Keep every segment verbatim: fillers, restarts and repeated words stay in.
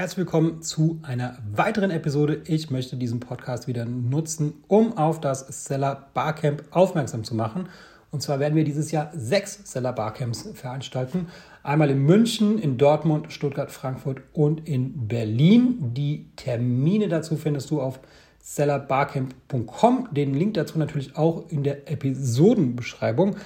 Herzlich willkommen zu einer weiteren Episode. Ich möchte diesen Podcast wieder nutzen, um auf das Seller Barcamp aufmerksam zu machen. Und zwar werden wir dieses Jahr sechs Seller Barcamps veranstalten. Einmal in München, in Dortmund, Stuttgart, Frankfurt und in Berlin. Die Termine dazu findest du auf seller barcamp punkt com. Den Link dazu natürlich auch in der Episodenbeschreibung.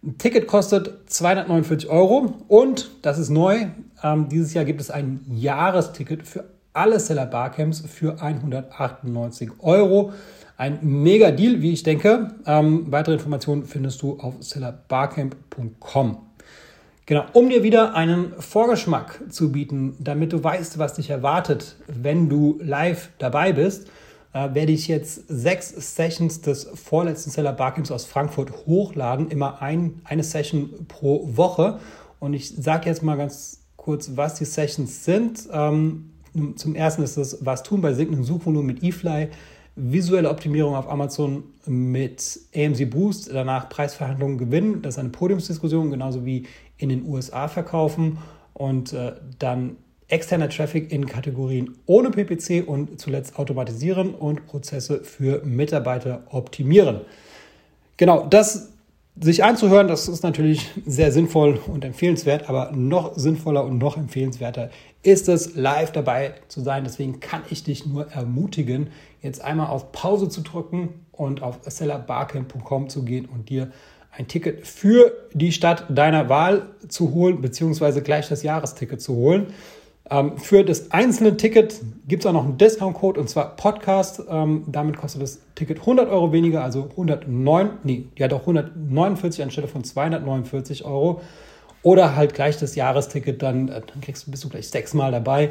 Ein Ticket kostet zweihundertneunundvierzig Euro und, das ist neu, ähm, dieses Jahr gibt es ein Jahresticket für alle Seller Barcamps für hundertachtundneunzig Euro. Ein Mega-Deal, wie ich denke. Ähm, weitere Informationen findest du auf seller barcamp punkt com. Genau, um dir wieder einen Vorgeschmack zu bieten, damit du weißt, was dich erwartet, wenn du live dabei bist, werde ich jetzt sechs Sessions des vorletzten Seller Barcamps aus Frankfurt hochladen, immer ein, eine Session pro Woche. Und ich sage jetzt mal ganz kurz, was die Sessions sind. Ähm, zum Ersten ist es was tun bei sinkendem Suchvolumen mit eFly, visuelle Optimierung auf Amazon mit A M Z Boost, danach Preisverhandlungen gewinnen, das ist eine Podiumsdiskussion, genauso wie in den U S A verkaufen und äh, dann externer Traffic in Kategorien ohne P P C und zuletzt automatisieren und Prozesse für Mitarbeiter optimieren. Genau, das sich anzuhören, das ist natürlich sehr sinnvoll und empfehlenswert, aber noch sinnvoller und noch empfehlenswerter ist es, live dabei zu sein. Deswegen kann ich dich nur ermutigen, jetzt einmal auf Pause zu drücken und auf seller barcamp punkt com zu gehen und dir ein Ticket für die Stadt deiner Wahl zu holen, beziehungsweise gleich das Jahresticket zu holen. Für das einzelne Ticket gibt es auch noch einen Discount-Code, und zwar Podcast. Damit kostet das Ticket hundert Euro weniger, also hundertneun, nee, ja doch hundertneunundvierzig anstelle von zweihundertneunundvierzig Euro. Oder halt gleich das Jahresticket, dann, dann kriegst du, bist du gleich sechsmal dabei.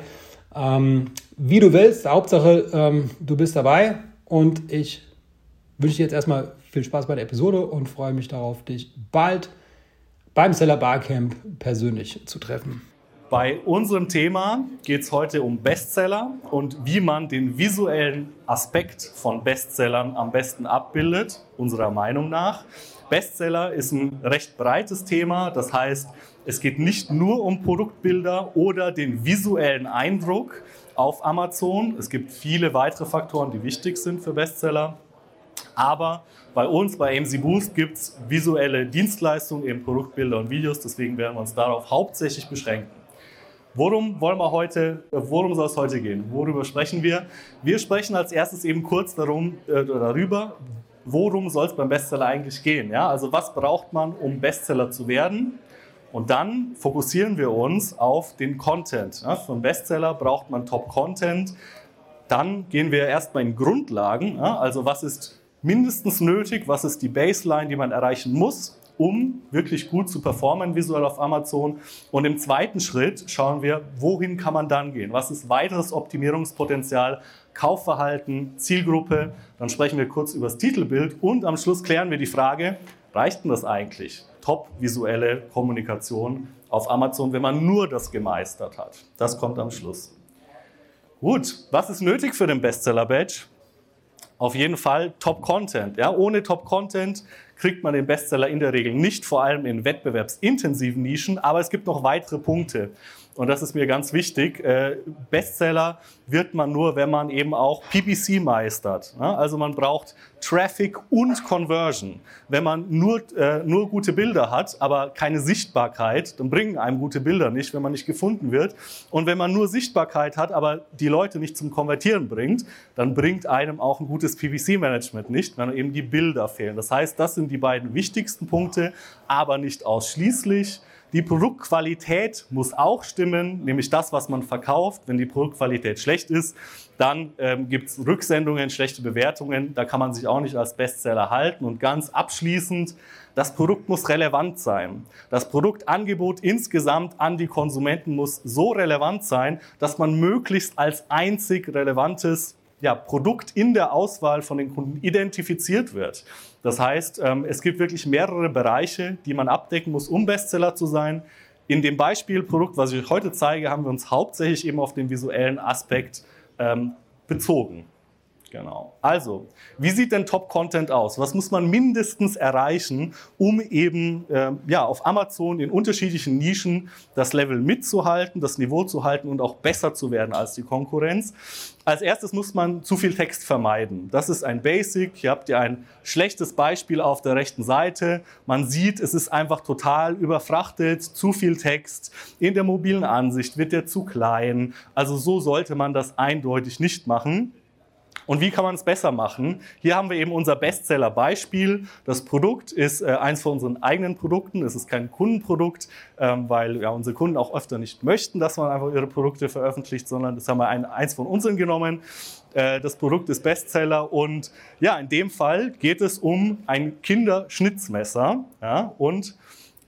Wie du willst, Hauptsache du bist dabei. Und ich wünsche dir jetzt erstmal viel Spaß bei der Episode und freue mich darauf, dich bald beim Seller Barcamp persönlich zu treffen. Bei unserem Thema geht es heute um Bestseller und wie man den visuellen Aspekt von Bestsellern am besten abbildet, unserer Meinung nach. Bestseller ist ein recht breites Thema, das heißt, es geht nicht nur um Produktbilder oder den visuellen Eindruck auf Amazon. Es gibt viele weitere Faktoren, die wichtig sind für Bestseller. Aber bei uns, bei M C Boost, gibt es visuelle Dienstleistungen, eben Produktbilder und Videos, deswegen werden wir uns darauf hauptsächlich beschränken. Worum wollen wir heute, worum soll es heute gehen? Worüber sprechen wir? Wir sprechen als erstes eben kurz darum, äh, darüber, worum soll es beim Bestseller eigentlich gehen? Ja? Also was braucht man, um Bestseller zu werden? Und dann fokussieren wir uns auf den Content. Ja? Für einen Bestseller braucht man Top-Content. Dann gehen wir erstmal in Grundlagen. Ja? Also was ist mindestens nötig? Was ist die Baseline, die man erreichen muss, um wirklich gut zu performen visuell auf Amazon? Und im zweiten Schritt schauen wir, wohin kann man dann gehen? Was ist weiteres Optimierungspotenzial? Kaufverhalten, Zielgruppe. Dann sprechen wir kurz über das Titelbild und am Schluss klären wir die Frage, reicht denn das eigentlich? Top visuelle Kommunikation auf Amazon, wenn man nur das gemeistert hat. Das kommt am Schluss. Gut, was ist nötig für den Bestseller-Badge? Auf jeden Fall Top-Content. Ja, ohne Top-Content kriegt man den Bestseller in der Regel nicht, vor allem in wettbewerbsintensiven Nischen. Aber es gibt noch weitere Punkte. Und das ist mir ganz wichtig. Bestseller wird man nur, wenn man eben auch P P C meistert. Also man braucht Traffic und Conversion. Wenn man nur, nur gute Bilder hat, aber keine Sichtbarkeit, dann bringen einem gute Bilder nicht, wenn man nicht gefunden wird. Und wenn man nur Sichtbarkeit hat, aber die Leute nicht zum Konvertieren bringt, dann bringt einem auch ein gutes P P C-Management nicht, wenn eben die Bilder fehlen. Das heißt, das sind die beiden wichtigsten Punkte, aber nicht ausschließlich. Die Produktqualität muss auch stimmen, nämlich das, was man verkauft. Wenn die Produktqualität schlecht ist, dann ähm, gibt es Rücksendungen, schlechte Bewertungen. Da kann man sich auch nicht als Bestseller halten. Und ganz abschließend, das Produkt muss relevant sein. Das Produktangebot insgesamt an die Konsumenten muss so relevant sein, dass man möglichst als einzig relevantes ja, Produkt in der Auswahl von den Kunden identifiziert wird. Das heißt, es gibt wirklich mehrere Bereiche, die man abdecken muss, um Bestseller zu sein. In dem Beispielprodukt, was ich heute zeige, haben wir uns hauptsächlich eben auf den visuellen Aspekt bezogen. Genau. Also, wie sieht denn Top-Content aus? Was muss man mindestens erreichen, um eben äh, ja, auf Amazon in unterschiedlichen Nischen das Level mitzuhalten, das Niveau zu halten und auch besser zu werden als die Konkurrenz? Als erstes muss man zu viel Text vermeiden. Das ist ein Basic. Hier habt ihr ein schlechtes Beispiel auf der rechten Seite. Man sieht, es ist einfach total überfrachtet, zu viel Text. In der mobilen Ansicht wird der zu klein. Also so sollte man das eindeutig nicht machen. Und wie kann man es besser machen? Hier haben wir eben unser Bestseller-Beispiel. Das Produkt ist äh, eins von unseren eigenen Produkten. Es ist kein Kundenprodukt, ähm, weil ja, unsere Kunden auch öfter nicht möchten, dass man einfach ihre Produkte veröffentlicht, sondern das haben wir ein, eins von unseren genommen. Äh, das Produkt ist Bestseller und ja, in dem Fall geht es um ein Kinderschnitzmesser, ja, und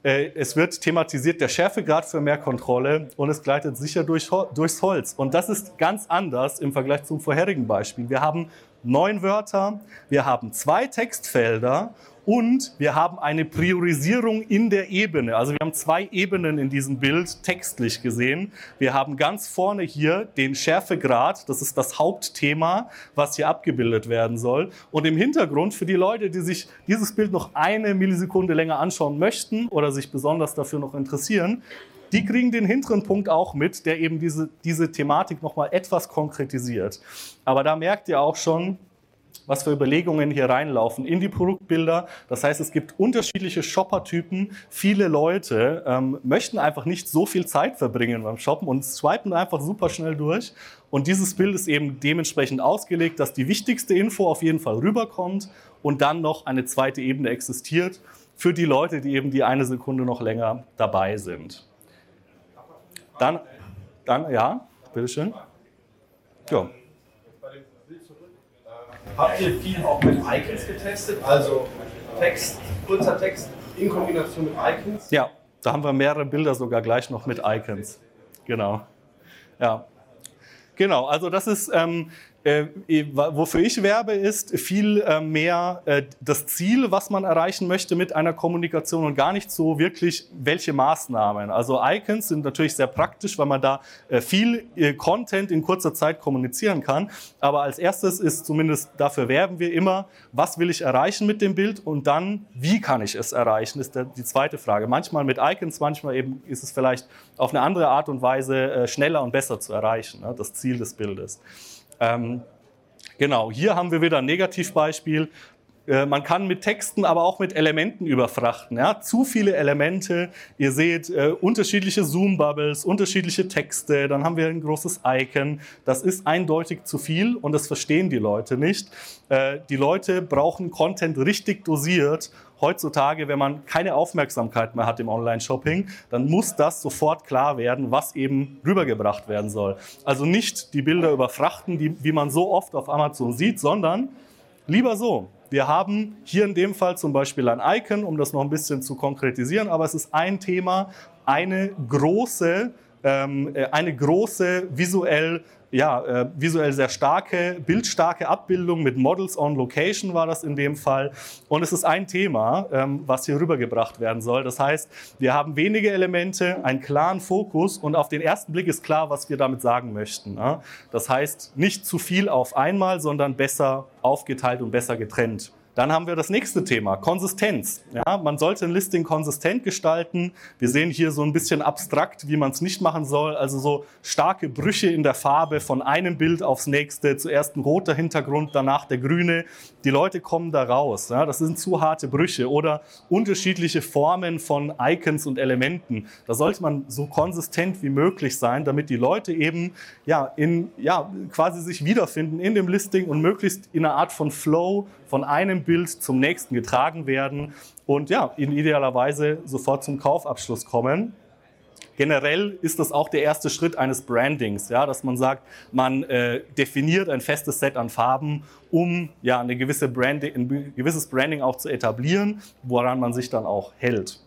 es wird thematisiert der Schärfegrad für mehr Kontrolle und es gleitet sicher durch, durchs Holz. Und das ist ganz anders im Vergleich zum vorherigen Beispiel. Wir haben neun Wörter, wir haben zwei Textfelder und wir haben eine Priorisierung in der Ebene. Also wir haben zwei Ebenen in diesem Bild textlich gesehen. Wir haben ganz vorne hier den Schärfegrad, das ist das Hauptthema, was hier abgebildet werden soll. Und im Hintergrund für die Leute, die sich dieses Bild noch eine Millisekunde länger anschauen möchten oder sich besonders dafür noch interessieren, die kriegen den hinteren Punkt auch mit, der eben diese, diese Thematik nochmal etwas konkretisiert. Aber da merkt ihr auch schon, was für Überlegungen hier reinlaufen in die Produktbilder. Das heißt, es gibt unterschiedliche Shoppertypen. Viele Leute ähm, möchten einfach nicht so viel Zeit verbringen beim Shoppen und swipen einfach super schnell durch. Und dieses Bild ist eben dementsprechend ausgelegt, dass die wichtigste Info auf jeden Fall rüberkommt und dann noch eine zweite Ebene existiert für die Leute, die eben die eine Sekunde noch länger dabei sind. Dann, dann, ja, bitteschön. Ja. Habt ihr viel auch mit Icons getestet? Also Text, kurzer Text in Kombination mit Icons? Ja, da haben wir mehrere Bilder sogar gleich noch mit Icons. Genau. Ja. Genau, also das ist, ähm, äh, wofür ich werbe, ist viel äh, mehr äh, das Ziel, was man erreichen möchte mit einer Kommunikation und gar nicht so wirklich, welche Maßnahmen. Also Icons sind natürlich sehr praktisch, weil man da äh, viel äh, Content in kurzer Zeit kommunizieren kann. Aber als erstes ist zumindest, dafür werben wir immer, was will ich erreichen mit dem Bild und dann, wie kann ich es erreichen, ist die zweite Frage. Manchmal mit Icons, manchmal eben ist es vielleicht auf eine andere Art und Weise äh, schneller und besser zu erreichen, ne? Das Ziel des Bildes. Ähm, genau, hier haben wir wieder ein Negativbeispiel. Äh, man kann mit Texten, aber auch mit Elementen überfrachten. Ja? Zu viele Elemente. Ihr seht äh, unterschiedliche Zoom-Bubbles, unterschiedliche Texte. Dann haben wir ein großes Icon. Das ist eindeutig zu viel und das verstehen die Leute nicht. Äh, die Leute brauchen Content richtig dosiert. Heutzutage, wenn man keine Aufmerksamkeit mehr hat im Online-Shopping, dann muss das sofort klar werden, was eben rübergebracht werden soll. Also nicht die Bilder überfrachten, die, wie man so oft auf Amazon sieht, sondern lieber so. Wir haben hier in dem Fall zum Beispiel ein Icon, um das noch ein bisschen zu konkretisieren, aber es ist ein Thema, eine große, ähm, eine große visuell Ja, äh, visuell sehr starke, bildstarke Abbildung mit Models on Location war das in dem Fall. Und es ist ein Thema, ähm, was hier rübergebracht werden soll. Das heißt, wir haben wenige Elemente, einen klaren Fokus und auf den ersten Blick ist klar, was wir damit sagen möchten. Ne? Das heißt, nicht zu viel auf einmal, sondern besser aufgeteilt und besser getrennt. Dann haben wir das nächste Thema, Konsistenz. Ja, man sollte ein Listing konsistent gestalten. Wir sehen hier so ein bisschen abstrakt, wie man es nicht machen soll. Also so starke Brüche in der Farbe von einem Bild aufs nächste. Zuerst ein roter Hintergrund, danach der grüne. Die Leute kommen da raus. Ja, das sind zu harte Brüche oder unterschiedliche Formen von Icons und Elementen. Da sollte man so konsistent wie möglich sein, damit die Leute eben ja, in, ja, quasi sich wiederfinden in dem Listing und möglichst in einer Art von Flow von einem Bild Bild zum nächsten getragen werden und ja, in idealer Weise sofort zum Kaufabschluss kommen. Generell ist das auch der erste Schritt eines Brandings, ja, dass man sagt, man äh, definiert ein festes Set an Farben, um ja, eine gewisse Branding, ein gewisses Branding auch zu etablieren, woran man sich dann auch hält.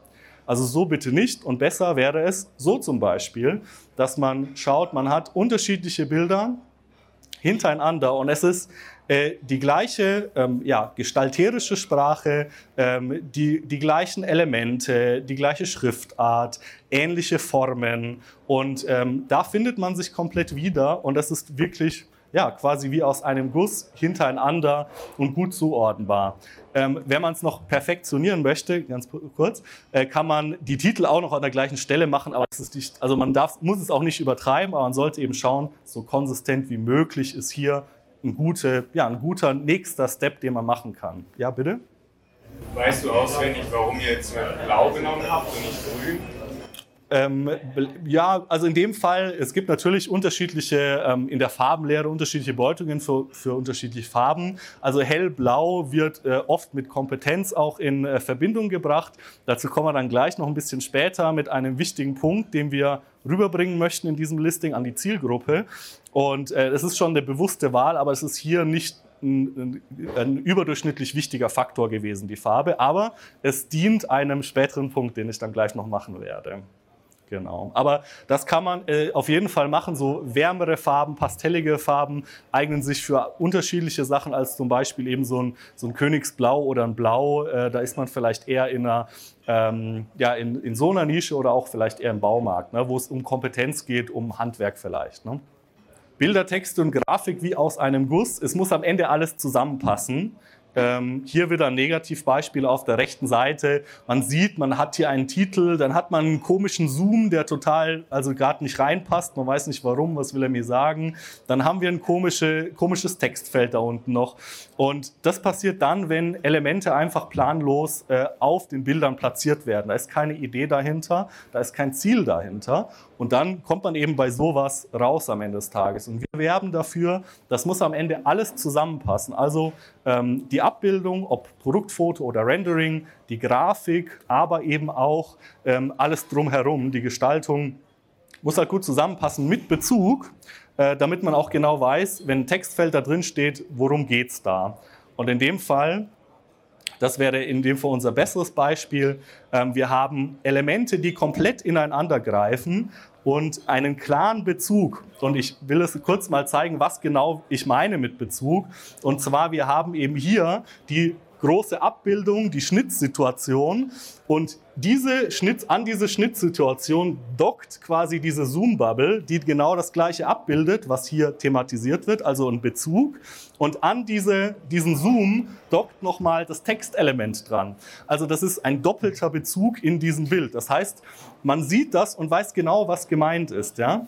Also so bitte nicht und besser wäre es so zum Beispiel, dass man schaut, man hat unterschiedliche Bilder hintereinander und es ist äh, die gleiche ähm, ja, gestalterische Sprache, ähm, die, die gleichen Elemente, die gleiche Schriftart, ähnliche Formen und ähm, da findet man sich komplett wieder und das ist wirklich ja, quasi wie aus einem Guss hintereinander und gut zuordnbar. Ähm, wenn man es noch perfektionieren möchte, ganz kurz, äh, kann man die Titel auch noch an der gleichen Stelle machen, aber es ist nicht, also man darf, muss es auch nicht übertreiben, aber man sollte eben schauen, so konsistent wie möglich ist hier ein, gute, ja, ein guter nächster Step, den man machen kann. Ja, bitte? Weißt du auswendig, warum ihr jetzt blau genommen habt und nicht grün? Ähm, ja, also in dem Fall, es gibt natürlich unterschiedliche, ähm, in der Farbenlehre unterschiedliche Bedeutungen für, für unterschiedliche Farben. Also hellblau wird äh, oft mit Kompetenz auch in äh, Verbindung gebracht. Dazu kommen wir dann gleich noch ein bisschen später mit einem wichtigen Punkt, den wir rüberbringen möchten in diesem Listing an die Zielgruppe. Und es äh, ist schon eine bewusste Wahl, aber es ist hier nicht Ein, ein, ein überdurchschnittlich wichtiger Faktor gewesen, die Farbe, aber es dient einem späteren Punkt, den ich dann gleich noch machen werde. Genau. Aber das kann man äh, auf jeden Fall machen, so wärmere Farben, pastellige Farben eignen sich für unterschiedliche Sachen als zum Beispiel eben so ein, so ein Königsblau oder ein Blau, äh, da ist man vielleicht eher in einer ähm, ja, in, in so einer Nische oder auch vielleicht eher im Baumarkt, ne, wo es um Kompetenz geht, um Handwerk vielleicht, ne? Bilder, Texte und Grafik wie aus einem Guss. Es muss am Ende alles zusammenpassen. Ähm, hier wieder ein Negativbeispiel auf der rechten Seite. Man sieht, man hat hier einen Titel, dann hat man einen komischen Zoom, der total, also gerade nicht reinpasst. Man weiß nicht warum, was will er mir sagen. Dann haben wir ein komische, komisches Textfeld da unten noch. Und das passiert dann, wenn Elemente einfach planlos äh, auf den Bildern platziert werden. Da ist keine Idee dahinter, da ist kein Ziel dahinter. Und dann kommt man eben bei sowas raus am Ende des Tages. Und wir werben dafür, das muss am Ende alles zusammenpassen. Also ähm, die Abbildung, ob Produktfoto oder Rendering, die Grafik, aber eben auch ähm, alles drumherum, die Gestaltung, muss halt gut zusammenpassen mit Bezug, äh, damit man auch genau weiß, wenn ein Textfeld da drin steht, worum geht es da. Und in dem Fall... Das wäre in dem Fall unser besseres Beispiel. Wir haben Elemente, die komplett ineinander greifen und einen klaren Bezug. Und ich will es kurz mal zeigen, was genau ich meine mit Bezug. Und zwar, wir haben eben hier die große Abbildung, die Schnittsituation. Und diese Schnitt, an diese Schnittsituation dockt quasi diese Zoom-Bubble, die genau das Gleiche abbildet, was hier thematisiert wird, also ein Bezug. Und an diese, diesen Zoom dockt nochmal das Textelement dran. Also das ist ein doppelter Bezug in diesem Bild. Das heißt, man sieht das und weiß genau, was gemeint ist, ja?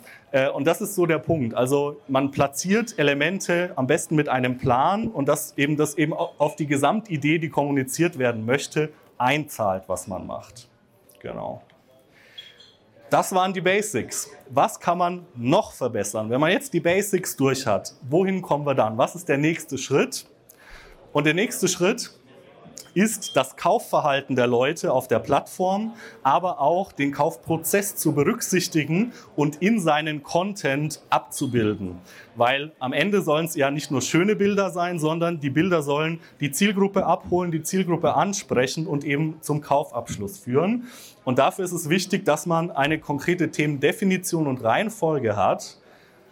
Und das ist so der Punkt. Also man platziert Elemente am besten mit einem Plan und das eben, das eben auf die Gesamtidee, die kommuniziert werden möchte, einzahlt, was man macht. Genau. Das waren die Basics. Was kann man noch verbessern? Wenn man jetzt die Basics durch hat, wohin kommen wir dann? Was ist der nächste Schritt? Und der nächste Schritt ist, das Kaufverhalten der Leute auf der Plattform, aber auch den Kaufprozess zu berücksichtigen und in seinen Content abzubilden. Weil am Ende sollen es ja nicht nur schöne Bilder sein, sondern die Bilder sollen die Zielgruppe abholen, die Zielgruppe ansprechen und eben zum Kaufabschluss führen. Und dafür ist es wichtig, dass man eine konkrete Themendefinition und Reihenfolge hat,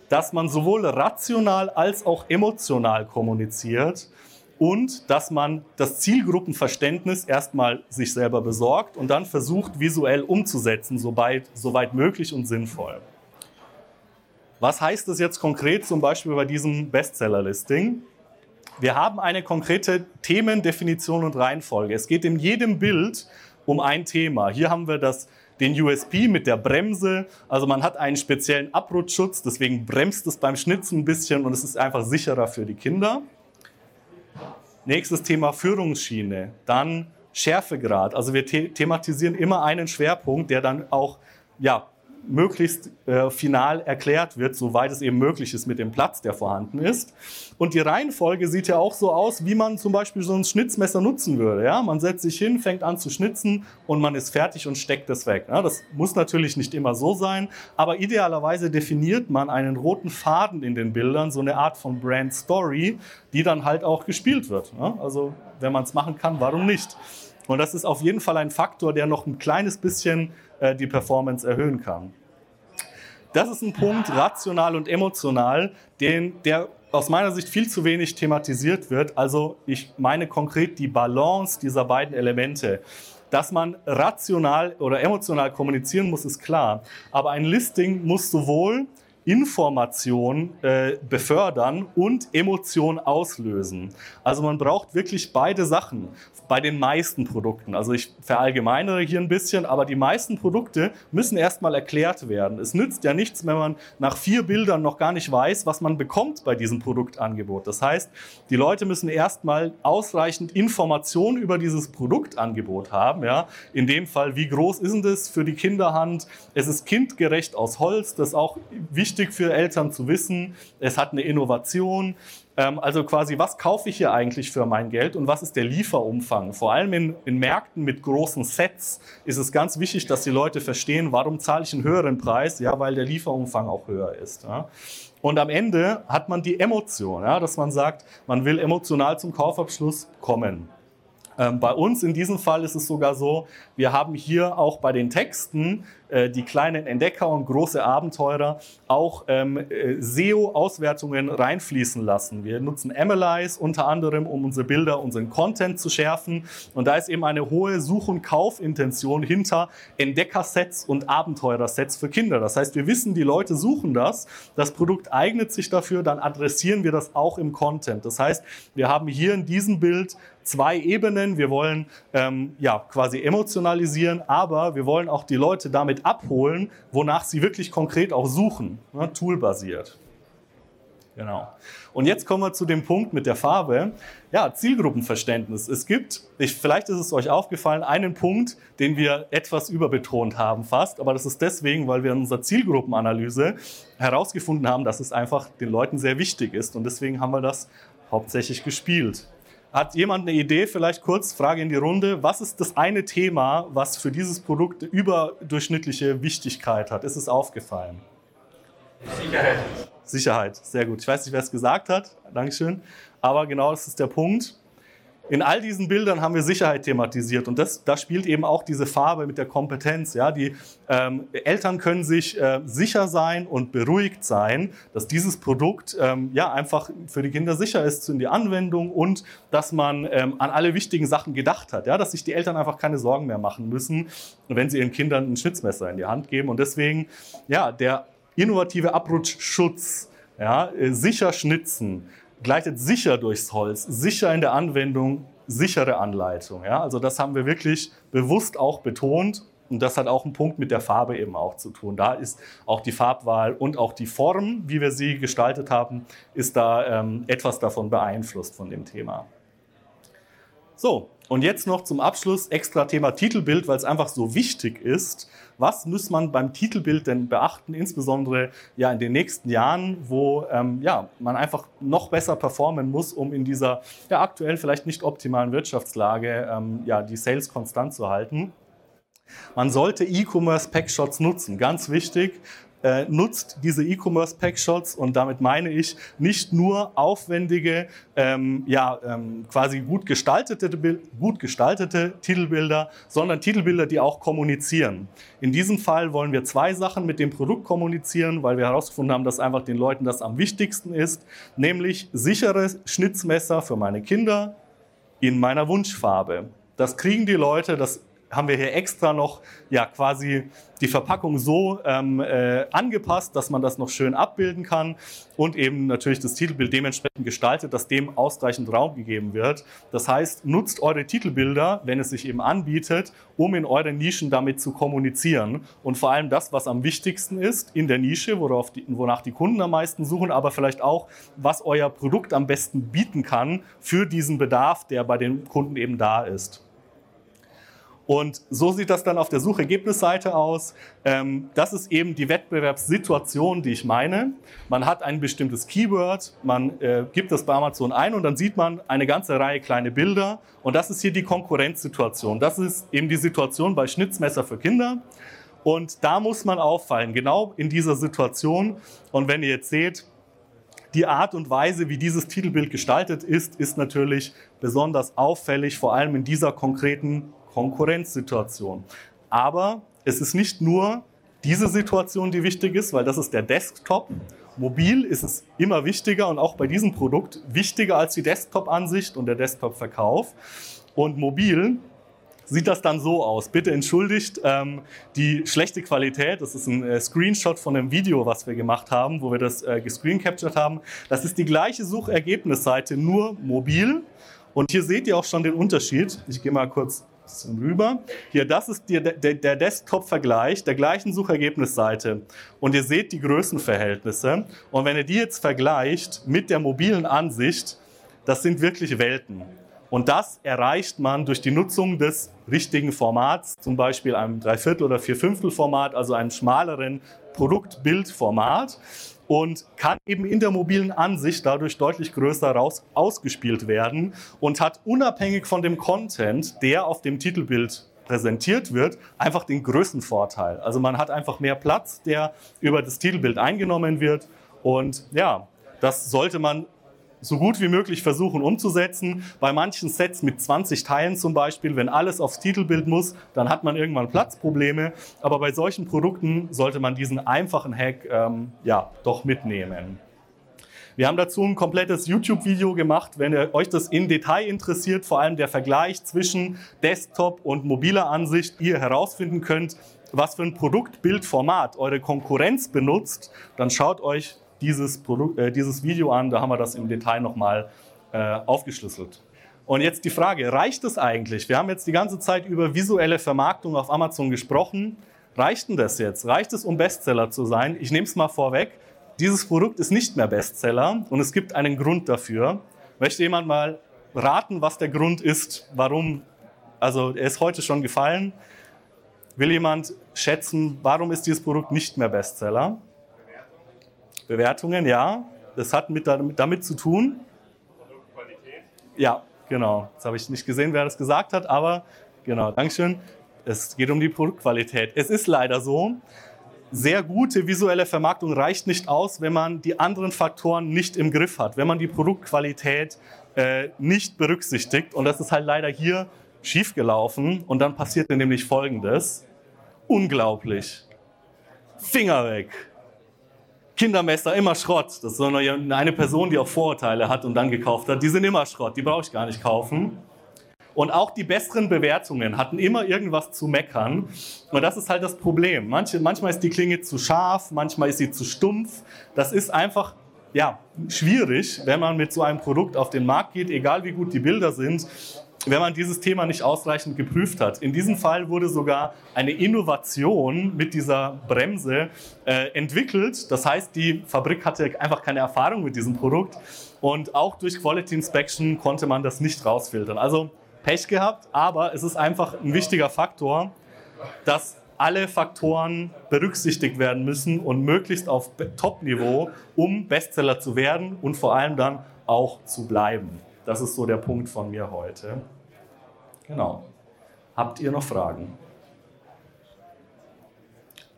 dass man sowohl rational als auch emotional kommuniziert. Und dass man das Zielgruppenverständnis erstmal sich selber besorgt und dann versucht, visuell umzusetzen, soweit, soweit möglich und sinnvoll. Was heißt das jetzt konkret, zum Beispiel bei diesem Bestseller-Listing? Wir haben eine konkrete Themendefinition und Reihenfolge. Es geht in jedem Bild um ein Thema. Hier haben wir das den U S P mit der Bremse, also man hat einen speziellen Abrutschschutz, deswegen bremst es beim Schnitzen ein bisschen und es ist einfach sicherer für die Kinder. Nächstes Thema Führungsschiene, dann Schärfegrad. Also wir the- thematisieren immer einen Schwerpunkt, der dann auch ja, möglichst äh, final erklärt wird, soweit es eben möglich ist mit dem Platz, der vorhanden ist. Und die Reihenfolge sieht ja auch so aus, wie man zum Beispiel so ein Schnitzmesser nutzen würde. Ja? Man setzt sich hin, fängt an zu schnitzen und man ist fertig und steckt es weg. Ja? Das muss natürlich nicht immer so sein, aber idealerweise definiert man einen roten Faden in den Bildern, so eine Art von Brand Story, die dann halt auch gespielt wird. Ja? Also wenn man es machen kann, warum nicht? Und das ist auf jeden Fall ein Faktor, der noch ein kleines bisschen äh, die Performance erhöhen kann. Das ist ein Punkt, rational und emotional, den, der aus meiner Sicht viel zu wenig thematisiert wird. Also ich meine konkret die Balance dieser beiden Elemente. Dass man rational oder emotional kommunizieren muss, ist klar. Aber ein Listing muss sowohl Information äh, befördern und Emotion auslösen. Also man braucht wirklich beide Sachen bei den meisten Produkten. Also ich verallgemeinere hier ein bisschen, aber die meisten Produkte müssen erstmal erklärt werden. Es nützt ja nichts, wenn man nach vier Bildern noch gar nicht weiß, was man bekommt bei diesem Produktangebot. Das heißt, die Leute müssen erstmal ausreichend Informationen über dieses Produktangebot haben. Ja? In dem Fall, wie groß ist denn das für die Kinderhand? Es ist kindgerecht aus Holz, das ist auch wichtig für Eltern zu wissen, es hat eine Innovation. Also quasi, was kaufe ich hier eigentlich für mein Geld und was ist der Lieferumfang? Vor allem in, in Märkten mit großen Sets ist es ganz wichtig, dass die Leute verstehen, warum zahle ich einen höheren Preis? Ja, weil der Lieferumfang auch höher ist. Ja. Und am Ende hat man die Emotion, ja, dass man sagt, man will emotional zum Kaufabschluss kommen. Bei uns in diesem Fall ist es sogar so, wir haben hier auch bei den Texten äh, die kleinen Entdecker und große Abenteurer auch ähm, äh, S E O-Auswertungen reinfließen lassen. Wir nutzen M L Is unter anderem, um unsere Bilder, unseren Content zu schärfen. Und da ist eben eine hohe Such- und Kaufintention hinter Entdecker-Sets und Abenteurer-Sets für Kinder. Das heißt, wir wissen, die Leute suchen das, das Produkt eignet sich dafür, dann adressieren wir das auch im Content. Das heißt, wir haben hier in diesem Bild zwei Ebenen. Wir wollen ähm, ja, quasi emotionalisieren, aber wir wollen auch die Leute damit abholen, wonach sie wirklich konkret auch suchen, ne, toolbasiert. Genau. Und jetzt kommen wir zu dem Punkt mit der Farbe. Ja, Zielgruppenverständnis. Es gibt, ich, vielleicht ist es euch aufgefallen, einen Punkt, den wir etwas überbetont haben fast, aber das ist deswegen, weil wir in unserer Zielgruppenanalyse herausgefunden haben, dass es einfach den Leuten sehr wichtig ist und deswegen haben wir das hauptsächlich gespielt. Hat jemand eine Idee? Vielleicht kurz, Frage in die Runde. Was ist das eine Thema, was für dieses Produkt überdurchschnittliche Wichtigkeit hat? Ist es aufgefallen? Sicherheit. Sicherheit, sehr gut. Ich weiß nicht, wer es gesagt hat. Dankeschön. Aber genau das ist der Punkt. In all diesen Bildern haben wir Sicherheit thematisiert und das, da spielt eben auch diese Farbe mit der Kompetenz. Ja? Die ähm, Eltern können sich äh, sicher sein und beruhigt sein, dass dieses Produkt ähm, ja, einfach für die Kinder sicher ist in die Anwendung und dass man ähm, an alle wichtigen Sachen gedacht hat, ja? Dass sich die Eltern einfach keine Sorgen mehr machen müssen, wenn sie ihren Kindern ein Schnitzmesser in die Hand geben. Und deswegen ja, der innovative Abrutschschutz, ja? Sicher schnitzen, gleitet sicher durchs Holz, sicher in der Anwendung, sichere Anleitung. Ja? Also das haben wir wirklich bewusst auch betont und das hat auch einen Punkt mit der Farbe eben auch zu tun. Da ist auch die Farbwahl und auch die Form, wie wir sie gestaltet haben, ist da ähm, etwas davon beeinflusst von dem Thema. So, und jetzt noch zum Abschluss extra Thema Titelbild, weil es einfach so wichtig ist. Was muss man beim Titelbild denn beachten, insbesondere ja in den nächsten Jahren, wo ähm, ja, man einfach noch besser performen muss, um in dieser ja, aktuell vielleicht nicht optimalen Wirtschaftslage ähm, ja, die Sales konstant zu halten? Man sollte E-Commerce-Packshots nutzen, ganz wichtig. Äh, nutzt diese E-Commerce-Packshots und damit meine ich nicht nur aufwendige, ähm, ja, ähm, quasi gut gestaltete, gut gestaltete Titelbilder, sondern Titelbilder, die auch kommunizieren. In diesem Fall wollen wir zwei Sachen mit dem Produkt kommunizieren, weil wir herausgefunden haben, dass einfach den Leuten das am wichtigsten ist, nämlich sichere Schnitzmesser für meine Kinder in meiner Wunschfarbe. Das kriegen die Leute, das haben wir hier extra noch ja, quasi die Verpackung so ähm, äh, angepasst, dass man das noch schön abbilden kann und eben natürlich das Titelbild dementsprechend gestaltet, dass dem ausreichend Raum gegeben wird. Das heißt, nutzt eure Titelbilder, wenn es sich eben anbietet, um in euren Nischen damit zu kommunizieren und vor allem das, was am wichtigsten ist in der Nische, worauf die, wonach die Kunden am meisten suchen, aber vielleicht auch, was euer Produkt am besten bieten kann für diesen Bedarf, der bei den Kunden eben da ist. Und so sieht das dann auf der Suchergebnisseite aus. Das ist eben die Wettbewerbssituation, die ich meine. Man hat ein bestimmtes Keyword, man gibt das bei Amazon ein und dann sieht man eine ganze Reihe kleine Bilder. Und das ist hier die Konkurrenzsituation. Das ist eben die Situation bei Schnitzmesser für Kinder. Und da muss man auffallen, genau in dieser Situation. Und wenn ihr jetzt seht, die Art und Weise, wie dieses Titelbild gestaltet ist, ist natürlich besonders auffällig, vor allem in dieser konkreten Konkurrenzsituation. Aber es ist nicht nur diese Situation, die wichtig ist, weil das ist der Desktop. Mobil ist es immer wichtiger und auch bei diesem Produkt wichtiger als die Desktop-Ansicht und der Desktop-Verkauf. Und mobil sieht das dann so aus. Bitte entschuldigt ähm, die schlechte Qualität. Das ist ein äh, Screenshot von einem Video, was wir gemacht haben, wo wir das äh, gescreencaptured haben. Das ist die gleiche Suchergebnisseite, nur mobil. Und hier seht ihr auch schon den Unterschied. Ich gehe mal kurz rüber. Hier, das ist die, der, der Desktop-Vergleich der gleichen Suchergebnisseite. Und ihr seht die Größenverhältnisse. Und wenn ihr die jetzt vergleicht mit der mobilen Ansicht, das sind wirklich Welten. Und das erreicht man durch die Nutzung des richtigen Formats, zum Beispiel einem Dreiviertel- oder Vierfünftel-Format, also einem schmaleren Produktbildformat, und kann eben in der mobilen Ansicht dadurch deutlich größer raus ausgespielt werden und hat unabhängig von dem Content, der auf dem Titelbild präsentiert wird, einfach den Größenvorteil. Also man hat einfach mehr Platz, der über das Titelbild eingenommen wird, und ja, das sollte man so gut wie möglich versuchen umzusetzen. Bei manchen Sets mit zwanzig Teilen zum Beispiel, wenn alles aufs Titelbild muss, dann hat man irgendwann Platzprobleme. Aber bei solchen Produkten sollte man diesen einfachen Hack ähm, ja, doch mitnehmen. Wir haben dazu ein komplettes YouTube-Video gemacht, wenn ihr euch das im Detail interessiert, vor allem der Vergleich zwischen Desktop und mobiler Ansicht, ihr herausfinden könnt, was für ein Produktbildformat eure Konkurrenz benutzt, dann schaut euch Dieses, Produkt, äh, dieses Video an, da haben wir das im Detail nochmal äh, aufgeschlüsselt. Und jetzt die Frage, reicht es eigentlich? Wir haben jetzt die ganze Zeit über visuelle Vermarktung auf Amazon gesprochen. Reicht denn das jetzt? Reicht es, um Bestseller zu sein? Ich nehme es mal vorweg, dieses Produkt ist nicht mehr Bestseller und es gibt einen Grund dafür. Möchte jemand mal raten, was der Grund ist, warum? Also er ist heute schon gefallen. Will jemand schätzen, warum ist dieses Produkt nicht mehr Bestseller? Bewertungen, ja. Das hat mit damit, damit zu tun. Produktqualität. Ja, genau. Jetzt habe ich nicht gesehen, wer das gesagt hat, aber genau, Dankeschön. Es geht um die Produktqualität. Es ist leider so, sehr gute visuelle Vermarktung reicht nicht aus, wenn man die anderen Faktoren nicht im Griff hat, wenn man die Produktqualität äh, nicht berücksichtigt. Und das ist halt leider hier schiefgelaufen. Und dann passiert nämlich Folgendes. Unglaublich. Finger weg. Kindermesser, immer Schrott. Das ist so eine Person, die auch Vorurteile hat und dann gekauft hat. Die sind immer Schrott, die brauche ich gar nicht kaufen. Und auch die besseren Bewertungen hatten immer irgendwas zu meckern. Und das ist halt das Problem. Manche, manchmal ist die Klinge zu scharf, manchmal ist sie zu stumpf. Das ist einfach ja, schwierig, wenn man mit so einem Produkt auf den Markt geht, egal wie gut die Bilder sind, wenn man dieses Thema nicht ausreichend geprüft hat. In diesem Fall wurde sogar eine Innovation mit dieser Bremse äh, entwickelt. Das heißt, die Fabrik hatte einfach keine Erfahrung mit diesem Produkt und auch durch Quality Inspection konnte man das nicht rausfiltern. Also Pech gehabt, aber es ist einfach ein wichtiger Faktor, dass alle Faktoren berücksichtigt werden müssen und möglichst auf Top-Niveau, um Bestseller zu werden und vor allem dann auch zu bleiben. Das ist so der Punkt von mir heute. Genau. Habt ihr noch Fragen?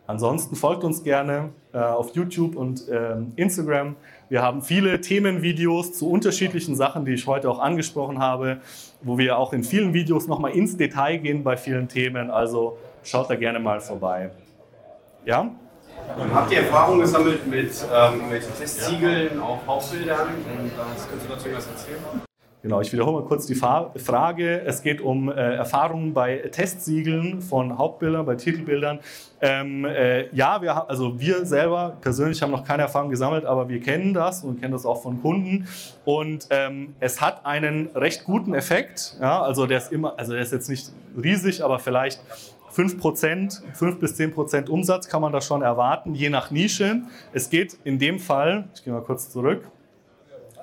Ansonsten folgt uns gerne äh, auf YouTube und äh, Instagram. Wir haben viele Themenvideos zu unterschiedlichen Sachen, die ich heute auch angesprochen habe, wo wir auch in vielen Videos nochmal ins Detail gehen bei vielen Themen. Also schaut da gerne mal vorbei. Ja? Und habt ihr Erfahrungen gesammelt mit ähm, welchen Testsiegeln auf Hauptbildern? Und das könnt ihr dazu was erzählen? Genau, ich wiederhole mal kurz die Fa- Frage. Es geht um äh, Erfahrungen bei Testsiegeln von Hauptbildern, bei Titelbildern. Ähm, äh, ja, wir, ha- also wir selber persönlich haben noch keine Erfahrung gesammelt, aber wir kennen das und kennen das auch von Kunden. Und ähm, es hat einen recht guten Effekt. Ja, also der ist immer, also der ist jetzt nicht riesig, aber vielleicht fünf Prozent, fünf bis zehn Prozent Umsatz kann man da schon erwarten, je nach Nische. Es geht in dem Fall, ich gehe mal kurz zurück,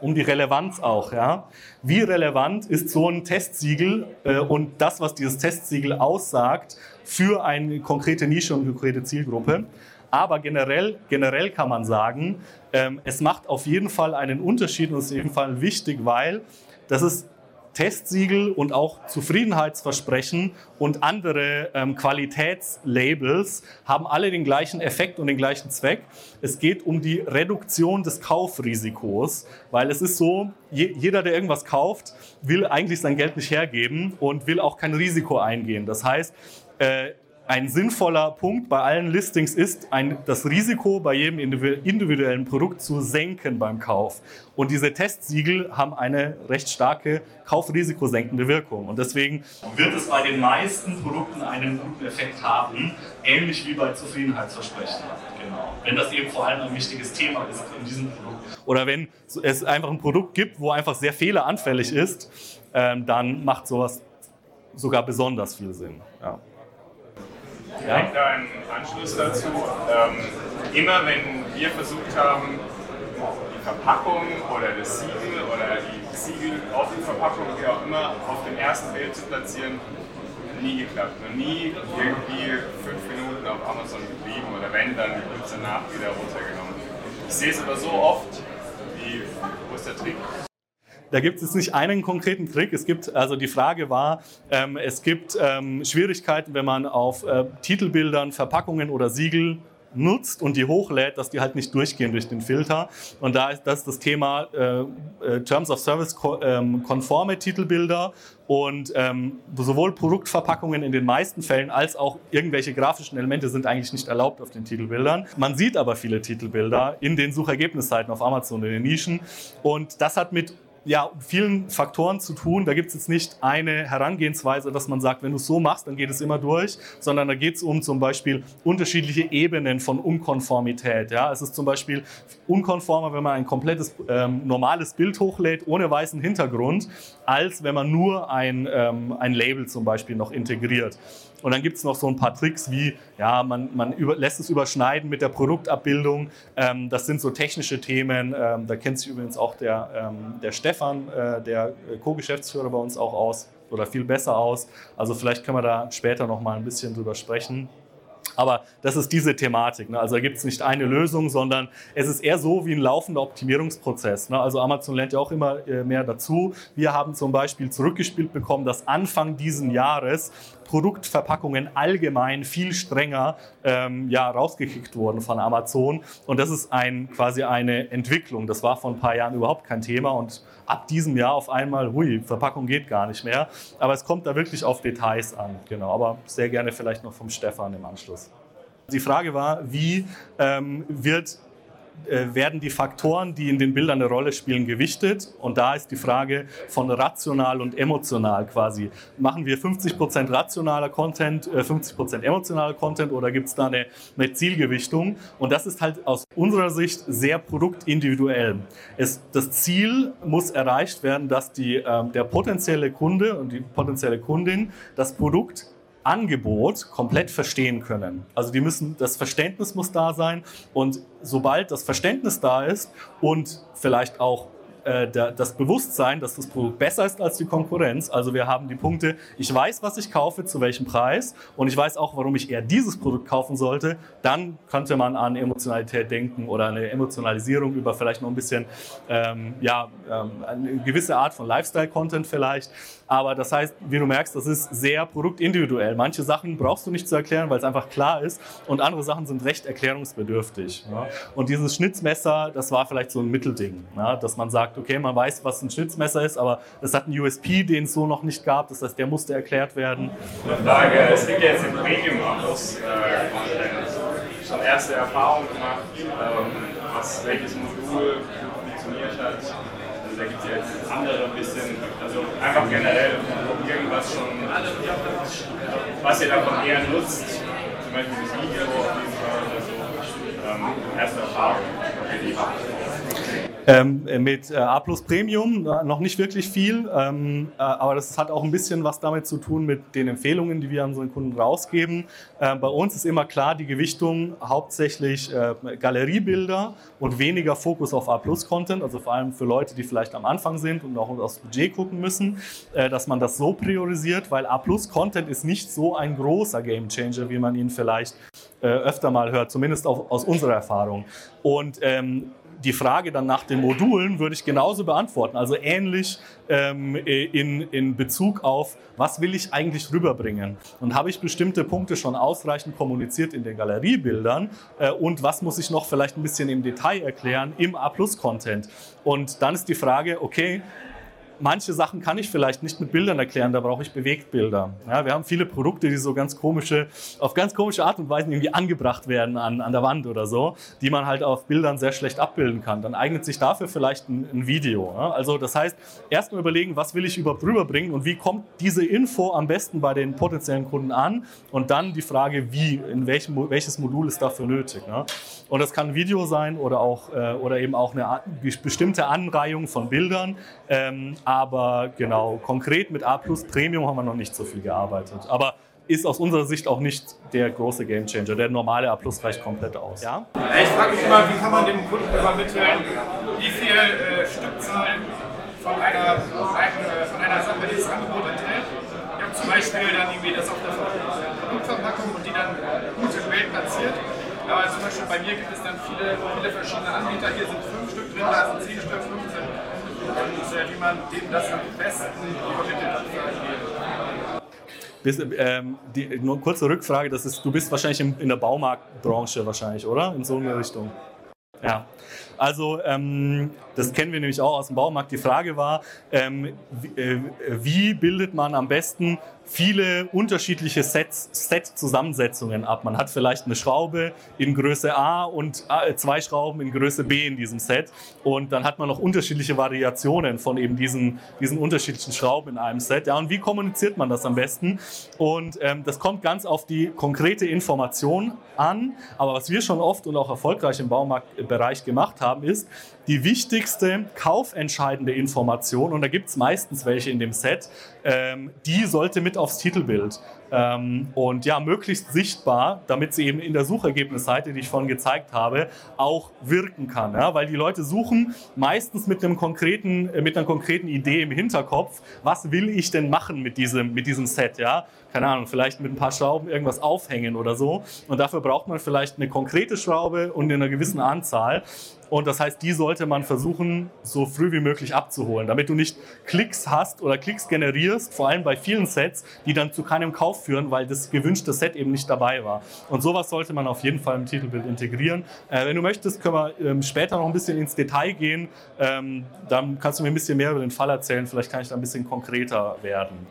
um die Relevanz auch. Ja? Wie relevant ist so ein Testsiegel äh, und das, was dieses Testsiegel aussagt, für eine konkrete Nische und eine konkrete Zielgruppe? Aber generell, generell kann man sagen, ähm, es macht auf jeden Fall einen Unterschied und ist auf jeden Fall wichtig, weil das ist Testsiegel und auch Zufriedenheitsversprechen und andere ähm, Qualitätslabels haben alle den gleichen Effekt und den gleichen Zweck. Es geht um die Reduktion des Kaufrisikos, weil es ist so, je, jeder, der irgendwas kauft, will eigentlich sein Geld nicht hergeben und will auch kein Risiko eingehen. Das heißt, äh, ein sinnvoller Punkt bei allen Listings ist, ein, das Risiko bei jedem individuellen Produkt zu senken beim Kauf. Und diese Testsiegel haben eine recht starke kaufrisikosenkende Wirkung. Und deswegen wird es bei den meisten Produkten einen guten Effekt haben, ähnlich wie bei Zufriedenheitsversprechen. Genau. Wenn das eben vor allem ein wichtiges Thema ist in diesem Produkt. Oder wenn es einfach ein Produkt gibt, wo einfach sehr fehleranfällig ist, ähm, dann macht sowas sogar besonders viel Sinn. Ja. Direkt ja. Ein Anschluss dazu. Ähm, immer wenn wir versucht haben, die Verpackung oder das Siegel oder die Siegel auf die Verpackung, wie auch immer, auf dem ersten Bild zu platzieren, nie geklappt. Noch nie irgendwie fünf Minuten auf Amazon geblieben oder wenn, dann wird es danach wieder runtergenommen. Ich sehe es aber so oft, wie, wo ist der Trick? Da gibt es nicht einen konkreten Trick. Es gibt, also die Frage war, ähm, es gibt ähm, Schwierigkeiten, wenn man auf äh, Titelbildern, Verpackungen oder Siegel nutzt und die hochlädt, dass die halt nicht durchgehen durch den Filter. Und da ist das das Thema äh, Terms of Service ähm, konforme Titelbilder und ähm, sowohl Produktverpackungen in den meisten Fällen als auch irgendwelche grafischen Elemente sind eigentlich nicht erlaubt auf den Titelbildern. Man sieht aber viele Titelbilder in den Suchergebnisseiten auf Amazon, in den Nischen. Und das hat mit ja, vielen Faktoren zu tun. Da gibt es jetzt nicht eine Herangehensweise, dass man sagt, wenn du es so machst, dann geht es immer durch, sondern da geht es um zum Beispiel unterschiedliche Ebenen von Unkonformität. Ja, es ist zum Beispiel unkonformer, wenn man ein komplettes ähm, normales Bild hochlädt, ohne weißen Hintergrund, als wenn man nur ein, ähm, ein Label zum Beispiel noch integriert. Und dann gibt es noch so ein paar Tricks wie, ja, man, man über, lässt es überschneiden mit der Produktabbildung. Ähm, das sind so technische Themen. Ähm, da kennt sich übrigens auch der, ähm, der Stefan, äh, der Co-Geschäftsführer bei uns auch aus oder viel besser aus. Also vielleicht können wir da später nochmal ein bisschen drüber sprechen. Aber das ist diese Thematik. Ne? Also da gibt es nicht eine Lösung, sondern es ist eher so wie ein laufender Optimierungsprozess. Ne? Also Amazon lernt ja auch immer äh, mehr dazu. Wir haben zum Beispiel zurückgespielt bekommen, dass Anfang diesen Jahres Produktverpackungen allgemein viel strenger ähm, ja, rausgekickt wurden von Amazon. Und das ist ein, quasi eine Entwicklung. Das war vor ein paar Jahren überhaupt kein Thema. Und ab diesem Jahr auf einmal, hui, Verpackung geht gar nicht mehr. Aber es kommt da wirklich auf Details an. Genau. Aber sehr gerne vielleicht noch vom Stefan im Anschluss. Die Frage war, wie ähm, wird... werden die Faktoren, die in den Bildern eine Rolle spielen, gewichtet. Und da ist die Frage von rational und emotional quasi. Machen wir fünfzig Prozent rationaler Content, fünfzig Prozent emotionaler Content oder gibt es da eine, eine Zielgewichtung? Und das ist halt aus unserer Sicht sehr produktindividuell. Es, das Ziel muss erreicht werden, dass die, äh, der potenzielle Kunde und die potenzielle Kundin das Produkt Angebot komplett verstehen können. Also die müssen, das Verständnis muss da sein und sobald das Verständnis da ist und vielleicht auch äh, der, das Bewusstsein, dass das Produkt besser ist als die Konkurrenz, also wir haben die Punkte, ich weiß, was ich kaufe, zu welchem Preis und ich weiß auch, warum ich eher dieses Produkt kaufen sollte, dann könnte man an Emotionalität denken oder eine Emotionalisierung über vielleicht noch ein bisschen, ähm, ja, ähm, eine gewisse Art von Lifestyle-Content vielleicht. Aber das heißt, wie du merkst, das ist sehr produktindividuell. Manche Sachen brauchst du nicht zu erklären, weil es einfach klar ist. Und andere Sachen sind recht erklärungsbedürftig. Ja. Und dieses Schnitzmesser, das war vielleicht so ein Mittelding, ja, dass man sagt, okay, man weiß, was ein Schnitzmesser ist, aber das hat einen U S P, den es so noch nicht gab. Das heißt, der musste erklärt werden. Die Frage, es gibt ja jetzt ein Premium-Abschluss. Äh, schon erste Erfahrungen gemacht, ähm, was, welches Modul funktioniert hat. Da gibt es jetzt andere ein bisschen, also einfach generell irgendwas schon, was ihr davon eher nutzt, zum Beispiel das Video oder so, ähm, erste Erfahrung, die Ähm, mit äh, A+ Premium noch nicht wirklich viel, ähm, äh, aber das hat auch ein bisschen was damit zu tun mit den Empfehlungen, die wir an unseren Kunden rausgeben. Äh, bei uns ist immer klar die Gewichtung hauptsächlich äh, Galeriebilder und weniger Fokus auf A+ Content, also vor allem für Leute, die vielleicht am Anfang sind und auch aufs Budget gucken müssen, äh, dass man das so priorisiert, weil A+ Content ist nicht so ein großer Gamechanger, wie man ihn vielleicht äh, öfter mal hört, zumindest auch aus unserer Erfahrung. Und ähm, die Frage dann nach den Modulen würde ich genauso beantworten, also ähnlich ähm, in, in Bezug auf, was will ich eigentlich rüberbringen und habe ich bestimmte Punkte schon ausreichend kommuniziert in den Galeriebildern äh, und was muss ich noch vielleicht ein bisschen im Detail erklären im A-Plus-Content und dann ist die Frage, okay, manche Sachen kann ich vielleicht nicht mit Bildern erklären, da brauche ich Bewegtbilder. Ja, wir haben viele Produkte, die so ganz komische, auf ganz komische Art und Weise irgendwie angebracht werden an, an der Wand oder so, die man halt auf Bildern sehr schlecht abbilden kann. Dann eignet sich dafür vielleicht ein, ein Video. Ja? Also das heißt, erstmal überlegen, was will ich überhaupt rüberbringen und wie kommt diese Info am besten bei den potenziellen Kunden an und dann die Frage, wie, in welchem, welches Modul ist dafür nötig. Ne? Und das kann ein Video sein oder, auch, äh, oder eben auch eine bestimmte Anreihung von Bildern, ähm, aber genau, konkret mit A plus Premium haben wir noch nicht so viel gearbeitet, aber ist aus unserer Sicht auch nicht der große Gamechanger. Der normale A plus reicht komplett aus. Ja? Ich frage mich immer, wie kann man dem Kunden übermitteln, wie viel äh, Stückzahlen von einer, von einer Sache dieses Angebot enthält. Ich habe zum Beispiel dann irgendwie das auf der Produktverpackung und die dann gut im Bild platziert. Aber zum Beispiel bei mir gibt es dann viele, viele verschiedene Anbieter. Hier sind fünf Stück drin, da sind zehn Stück, fünfzehn. Und äh, wie man dem das am besten übermittelt. Bis, ähm, die, nur eine kurze Rückfrage, das ist, du bist wahrscheinlich in, in der Baumarktbranche wahrscheinlich, oder? In so eine Richtung. Ja, also ähm, das kennen wir nämlich auch aus dem Baumarkt. Die Frage war, ähm, wie, äh, wie bildet man am besten viele unterschiedliche Sets, Set-Zusammensetzungen ab? Man hat vielleicht eine Schraube in Größe A und äh, zwei Schrauben in Größe B in diesem Set und dann hat man noch unterschiedliche Variationen von eben diesen, diesen unterschiedlichen Schrauben in einem Set. Ja, und wie kommuniziert man das am besten? Und ähm, das kommt ganz auf die konkrete Information an, aber was wir schon oft und auch erfolgreich im Baumarktbereich gemacht haben, ist die wichtigste kaufentscheidende Information, und da gibt es meistens welche in dem Set, ähm, die sollte mit aufs Titelbild ähm, und ja, möglichst sichtbar, damit sie eben in der Suchergebnisseite, die ich vorhin gezeigt habe, auch wirken kann, ja? Weil die Leute suchen meistens mit einem konkreten, mit einer konkreten Idee im Hinterkopf, was will ich denn machen mit diesem, mit diesem Set, ja? Keine Ahnung, vielleicht mit ein paar Schrauben irgendwas aufhängen oder so, und dafür braucht man vielleicht eine konkrete Schraube und in einer gewissen Anzahl. Und das heißt, die sollte man versuchen, so früh wie möglich abzuholen, damit du nicht Klicks hast oder Klicks generierst, vor allem bei vielen Sets, die dann zu keinem Kauf führen, weil das gewünschte Set eben nicht dabei war. Und sowas sollte man auf jeden Fall im Titelbild integrieren. Äh, wenn du möchtest, können wir ähm, später noch ein bisschen ins Detail gehen. Ähm, dann kannst du mir ein bisschen mehr über den Fall erzählen. Vielleicht kann ich da ein bisschen konkreter werden.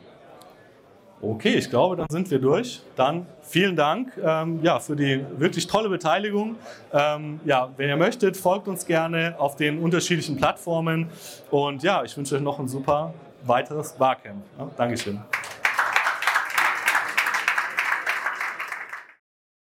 Okay, ich glaube, dann sind wir durch. Dann vielen Dank ähm, ja, für die wirklich tolle Beteiligung. Ähm, ja, wenn ihr möchtet, folgt uns gerne auf den unterschiedlichen Plattformen. Und ja, ich wünsche euch noch ein super weiteres Barcamp. Ja, Dankeschön.